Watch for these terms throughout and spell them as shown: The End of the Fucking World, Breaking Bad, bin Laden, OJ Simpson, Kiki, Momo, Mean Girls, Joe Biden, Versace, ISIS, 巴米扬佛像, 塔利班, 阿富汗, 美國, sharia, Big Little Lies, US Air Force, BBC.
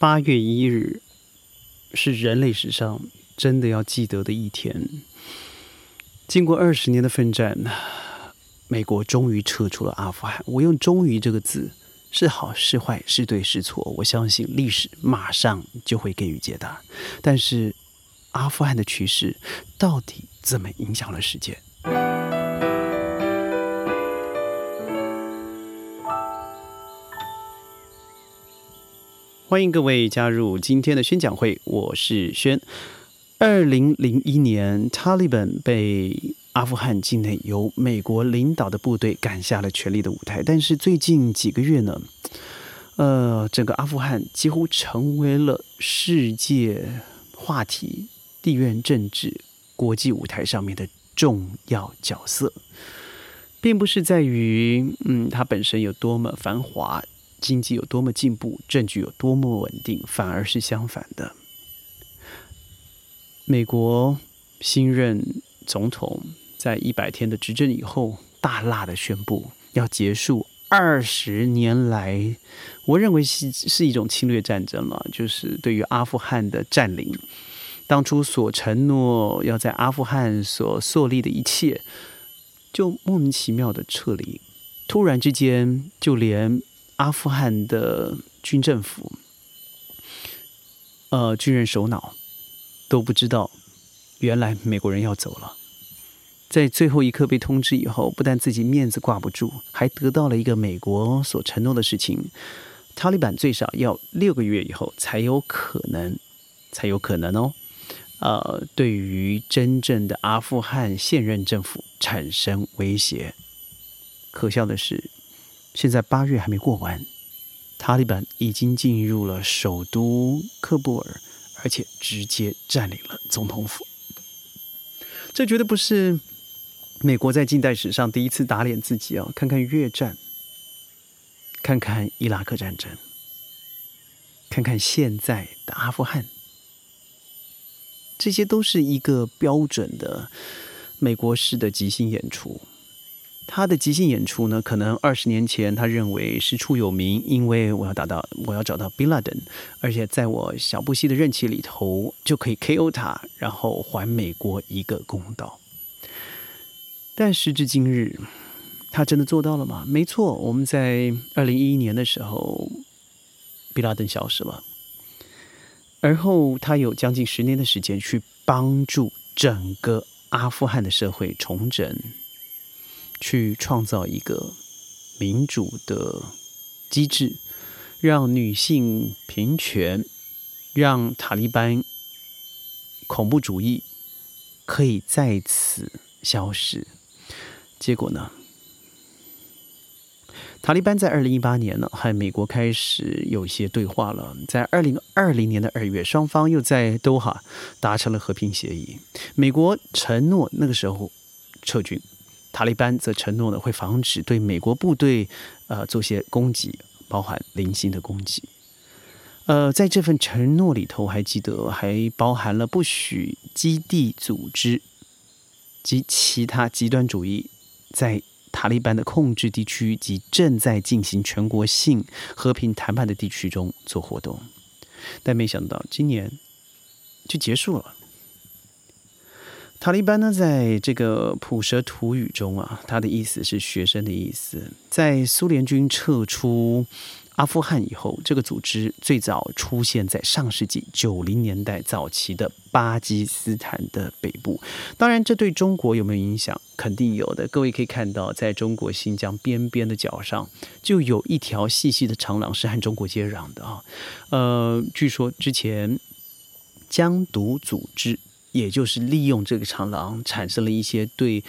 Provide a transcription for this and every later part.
8月1日是人类史上真的要记得的一天。经过20年的奋战，美国终于撤出了阿富汗。我用终于这个字，是好是坏，是对是错，我相信历史马上就会给予解答。但是阿富汗的趋势到底怎么影响了世界？欢迎各位加入今天的宣讲会，我是轩。2001年，塔利班被阿富汗境内由美国领导的部队赶下了权力的舞台，但是最近几个月呢，整个阿富汗几乎成为了世界话题、地缘政治、国际舞台上面的重要角色，并不是在于它本身有多么繁华、经济有多么进步、政局有多么稳定，反而是相反的。美国新任总统在100天的执政以后，大辣的宣布要结束20年来，我认为是一种侵略战争了，就是对于阿富汗的占领。当初所承诺要在阿富汗所树立的一切，就莫名其妙的撤离。突然之间，就连阿富汗的军政府、军人首脑都不知道，原来美国人要走了。在最后一刻被通知以后，不但自己面子挂不住，还得到了一个美国所承诺的事情：塔利班最少要6个月以后才有可能哦，对于真正的阿富汗现任政府产生威胁。可笑的是，现在8月还没过完，塔利班已经进入了首都喀布尔，而且直接占领了总统府。这绝对不是美国在近代史上第一次打脸自己啊！看看越战，看看伊拉克战争，看看现在的阿富汗，这些都是一个标准的美国式的即兴演出。他的即兴演出呢，可能20年前他认为师出有名，因为我要找到 bin Laden， 而且在我小布希的任期里头就可以 KO 他，然后还美国一个公道。但时至今日，他真的做到了吗？没错，我们在2011年的时候， bin Laden 消失了，而后他有将近10年的时间去帮助整个阿富汗的社会重整，去创造一个民主的机制，让女性平权，让塔利班恐怖主义可以在此消失。结果呢，塔利班在2018年呢和美国开始有些对话了，在2020年的2月，双方又在多哈达成了和平协议。美国承诺那个时候撤军，塔利班则承诺呢会防止对美国部队做些攻击，包含零星的攻击。在这份承诺里头，还记得还包含了不许基地组织及其他极端主义在塔利班的控制地区及正在进行全国性和平谈判的地区中做活动。但没想到今年就结束了。塔利班呢，在这个普什图语中啊，它的意思是学生的意思。在苏联军撤出阿富汗以后，这个组织最早出现在上世纪90年代早期的巴基斯坦的北部。当然，这对中国有没有影响？肯定有的。各位可以看到，在中国新疆边边的角上，就有一条细细的长廊是和中国接壤的啊。据说之前疆独组织，也就是利用这个长廊产生了一些对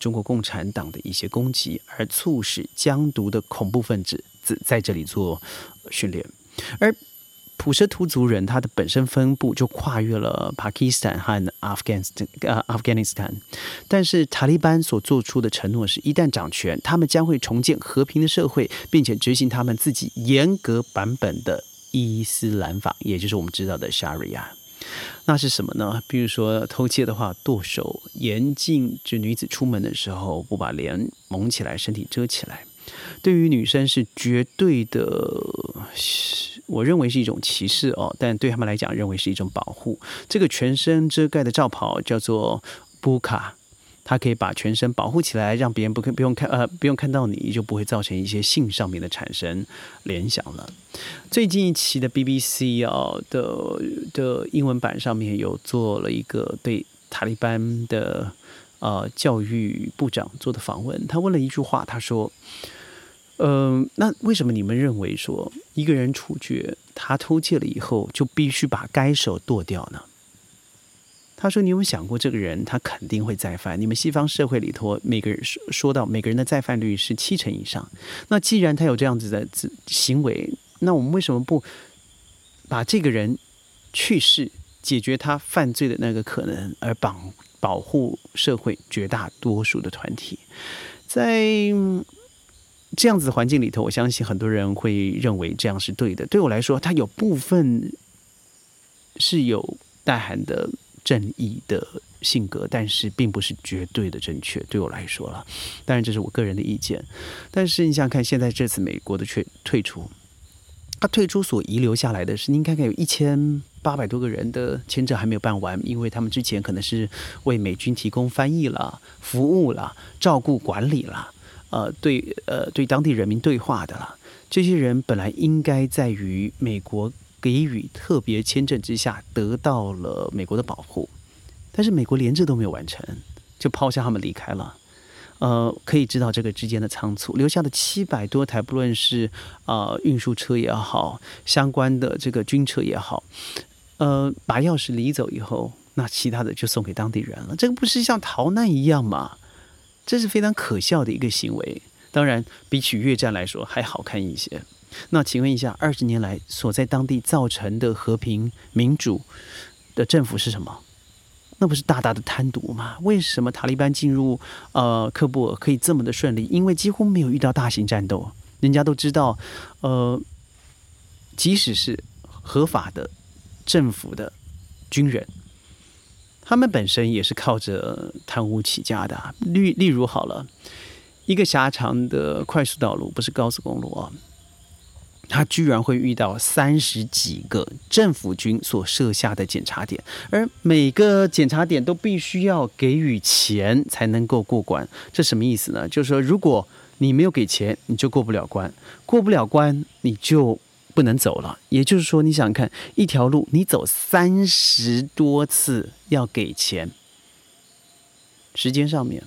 中国共产党的一些攻击，而促使疆独的恐怖分子在这里做训练。而普什图族人他的本身分布就跨越了巴基斯坦和阿富汗，但是塔利班所做出的承诺是，一旦掌权，他们将会重建和平的社会，并且执行他们自己严格版本的伊斯兰法，也就是我们知道的 sharia。那是什么呢？比如说偷窃的话，剁手；严禁女子出门的时候不把脸蒙起来，身体遮起来；对于女生是绝对的，我认为是一种歧视哦，但对他们来讲认为是一种保护。这个全身遮盖的罩袍叫做布卡，它可以把全身保护起来，让别人不用看到你，就不会造成一些性上面的产生联想了。最近一期的 BBC 哦的英文版上面有做了一个对塔利班的教育部长做的访问，他问了一句话，他说：“那为什么你们认为说一个人处决他偷窃了以后就必须把该手剁掉呢？”他说：“你有没有想过这个人他肯定会再犯？你们西方社会里头，每个人说到每个人的再犯率是70%以上。那既然他有这样子的行为，那我们为什么不把这个人去世，解决他犯罪的那个可能，而保护社会绝大多数的团体？在这样子的环境里头，我相信很多人会认为这样是对的。对我来说，它有部分是有带含的正义的性格，但是并不是绝对的正确，对我来说了。当然这是我个人的意见。但是你想想看，现在这次美国的退出，他退出所遗留下来的是，应该有1800多个人的签证还没有办完，因为他们之前可能是为美军提供翻译啦、服务啦、照顾管理啦，对当地人民对话的啦。这些人本来应该在于美国给予特别签证之下得到了美国的保护，但是美国连这都没有完成，就抛下他们离开了。可以知道这个之间的仓促，留下的700多台，不论是运输车也好，相关的这个军车也好，把钥匙离走以后，那其他的就送给当地人了。这个不是像逃难一样吗？这是非常可笑的一个行为。当然，比起越战来说还好看一些。那请问一下，20年来所在当地造成的和平民主的政府是什么？那不是大大的贪渎吗？为什么塔利班进入喀布尔可以这么的顺利？因为几乎没有遇到大型战斗，人家都知道，即使是合法的政府的军人，他们本身也是靠着贪污起家的啊。例如好了，一个狭长的快速道路，不是高速公路啊，他居然会遇到30几个政府军所设下的检查点，而每个检查点都必须要给予钱才能够过关。这什么意思呢？就是说，如果你没有给钱，你就过不了关，过不了关你就不能走了。也就是说，你想想看，一条路你走30多次要给钱，时间上面、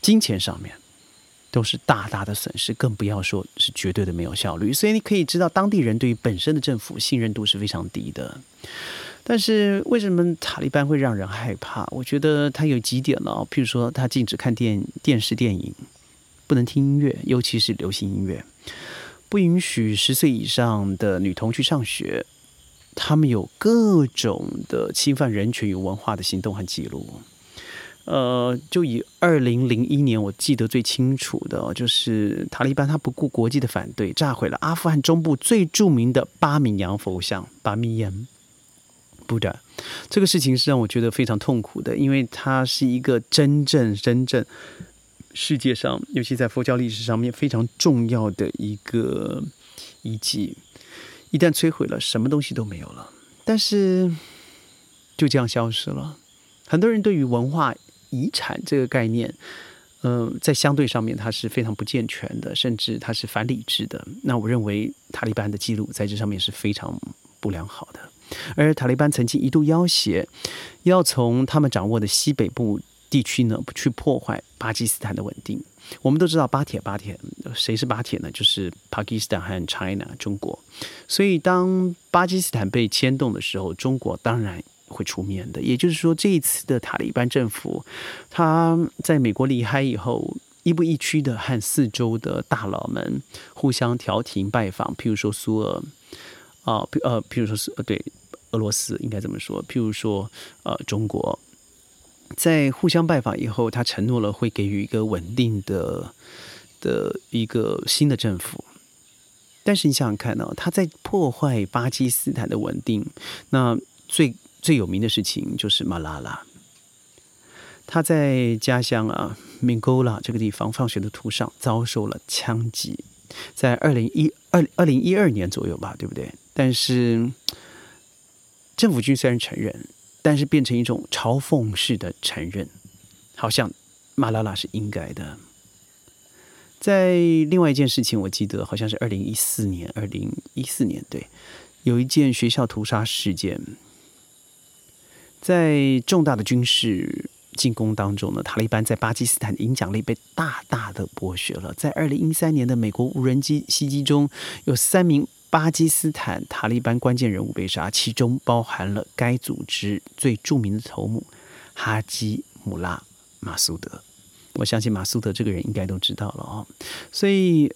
金钱上面都是大大的损失，更不要说是绝对的没有效率。所以你可以知道，当地人对于本身的政府信任度是非常低的。但是为什么塔利班会让人害怕？我觉得它有几点了，譬如说它禁止看电视、电影，不能听音乐，尤其是流行音乐，不允许10岁以上的女童去上学，他们有各种的侵犯人权与文化的行动和记录。就以2001年我记得最清楚的就是塔利班他不顾国际的反对，炸毁了阿富汗中部最著名的巴米扬佛像，巴米扬不的。这个事情是让我觉得非常痛苦的，因为它是一个真正世界上，尤其在佛教历史上面非常重要的一个遗迹，一旦摧毁了，什么东西都没有了，但是就这样消失了。很多人对于文化遗产这个概念，在相对上面它是非常不健全的，甚至它是反理智的。那我认为塔利班的记录在这上面是非常不良好的。而塔利班曾经一度要挟，要从他们掌握的西北部地区呢去破坏巴基斯坦的稳定。我们都知道巴铁，谁是巴铁呢？就是巴基斯坦和 China 中国。所以当巴基斯坦被牵动的时候，中国当然会出面的。也就是说，这一次的塔利班政府，他在美国离开以后，亦步亦趋的和四周的大佬们互相调停拜访，譬如说苏俄，譬如说对俄罗斯应该这么说，譬如说中国，在互相拜访以后，他承诺了会给予一个稳定的一个新的政府。但是你想想看呢，他在破坏巴基斯坦的稳定，那最有名的事情就是马拉拉。他在家乡啊明沟拉这个地方放学的途上遭受了枪击，在2012年左右吧，对不对？但是政府军虽然承认，但是变成一种嘲讽式的承认，好像马拉拉是应该的。在另外一件事情，我记得好像是2014年，对，有一件学校屠杀事件。在重大的军事进攻当中呢，塔利班在巴基斯坦的影响力被大大的剥削了。在2013年的美国无人机袭击中，有3名巴基斯坦塔利班关键人物被杀，其中包含了该组织最著名的头目哈基姆拉马苏德。我相信马苏德这个人应该都知道了哦。所以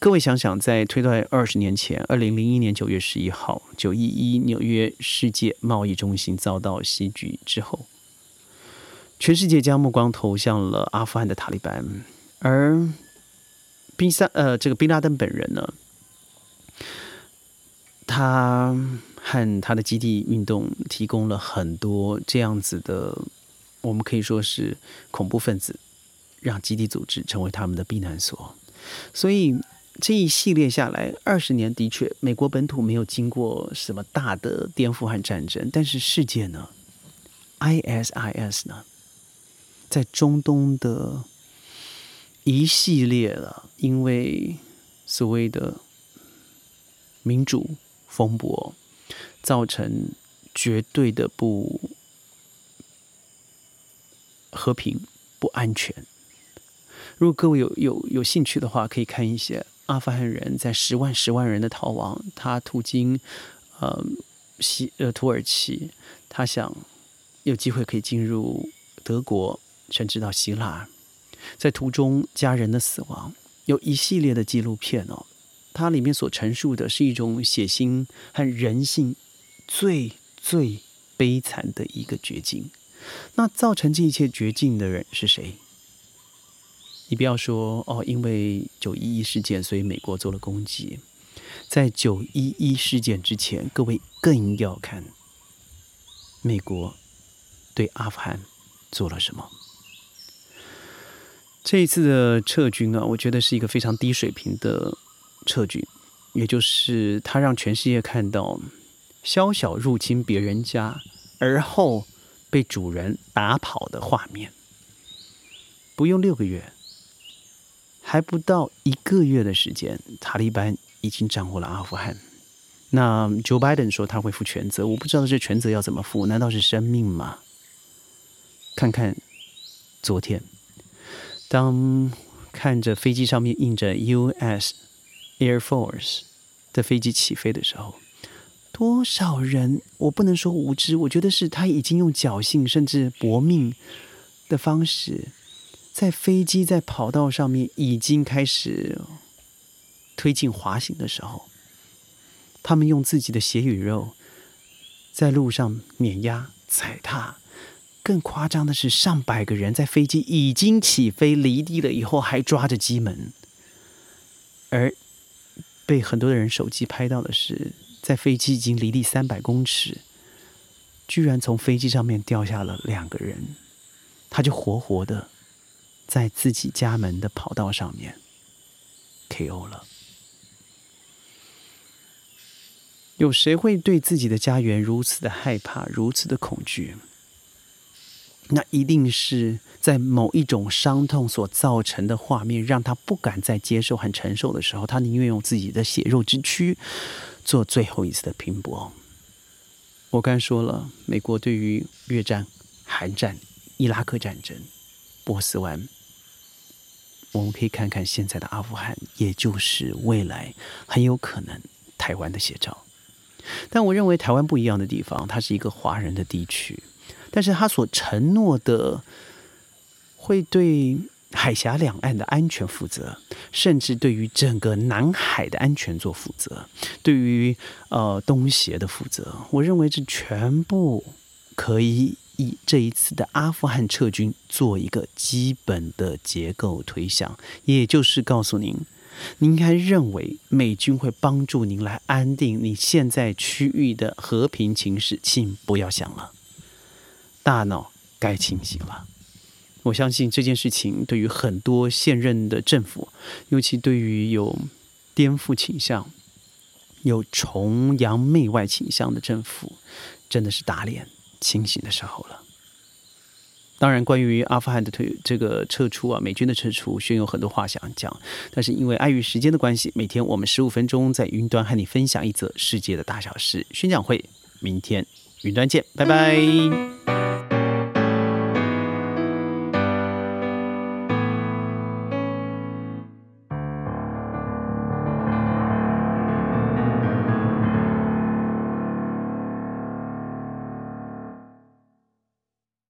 各位想想，在推断20年前，2001年9月11号911纽约世界贸易中心遭到袭击之后，全世界将目光投向了阿富汗的塔利班，而宾拉登本人呢，他和他的基地运动提供了很多这样子的，我们可以说是恐怖分子，让基地组织成为他们的避难所。所以这一系列下来，20年的确，美国本土没有经过什么大的颠覆和战争，但是世界呢 ，ISIS 呢，在中东的一系列了，因为所谓的民主风波，造成绝对的不和平、不安全。如果各位有兴趣的话，可以看一些阿富汗人在10万人的逃亡，他途经土耳其，他想有机会可以进入德国，甚至到希腊，在途中家人的死亡，有一系列的纪录片哦，它里面所陈述的是一种血腥和人性最最悲惨的一个绝境。那造成这一切绝境的人是谁？你不要说哦，因为911事件所以美国做了攻击。在911事件之前，各位更要看美国对阿富汗做了什么。这一次的撤军啊，我觉得是一个非常低水平的撤军，也就是他让全世界看到宵小入侵别人家，而后被主人打跑的画面。不用6个月，还不到1个月的时间，塔利班已经掌握了阿富汗。那 Joe Biden 说他会负全责，我不知道这全责要怎么负，难道是生命吗？看看昨天，当看着飞机上面印着 US Air Force 的飞机起飞的时候，多少人，我不能说无知，我觉得是他已经用侥幸甚至搏命的方式，在飞机在跑道上面已经开始推进滑行的时候，他们用自己的血与肉在路上碾压踩踏。更夸张的是，100个人在飞机已经起飞离地了以后还抓着机门，而被很多的人手机拍到的是，在飞机已经离地300公尺，居然从飞机上面掉下了2个人，他就活活的在自己家门的跑道上面 KO 了。有谁会对自己的家园如此的害怕，如此的恐惧？那一定是在某一种伤痛所造成的画面，让他不敢再接受和承受的时候，他宁愿用自己的血肉之躯做最后一次的拼搏。我刚才说了，美国对于越战、韩战、伊拉克战争、波斯湾，我们可以看看现在的阿富汗，也就是未来很有可能台湾的写照。但我认为台湾不一样的地方，它是一个华人的地区，但是它所承诺的会对海峡两岸的安全负责，甚至对于整个南海的安全做负责，对于东协的负责，我认为这全部可以以这一次的阿富汗撤军做一个基本的结构推想，也就是告诉您，您应该认为美军会帮助您来安定你现在区域的和平情势，请不要想了，大脑该清醒了。我相信这件事情对于很多现任的政府，尤其对于有颠覆倾向、有崇洋媚外倾向的政府，真的是打脸清醒的时候了。当然关于阿富汗的这个撤出啊，美军的撤出，轩有很多话想讲，但是因为碍于时间的关系，每天我们15分钟在云端和你分享一则世界的大小事。宣讲会明天云端见，拜拜。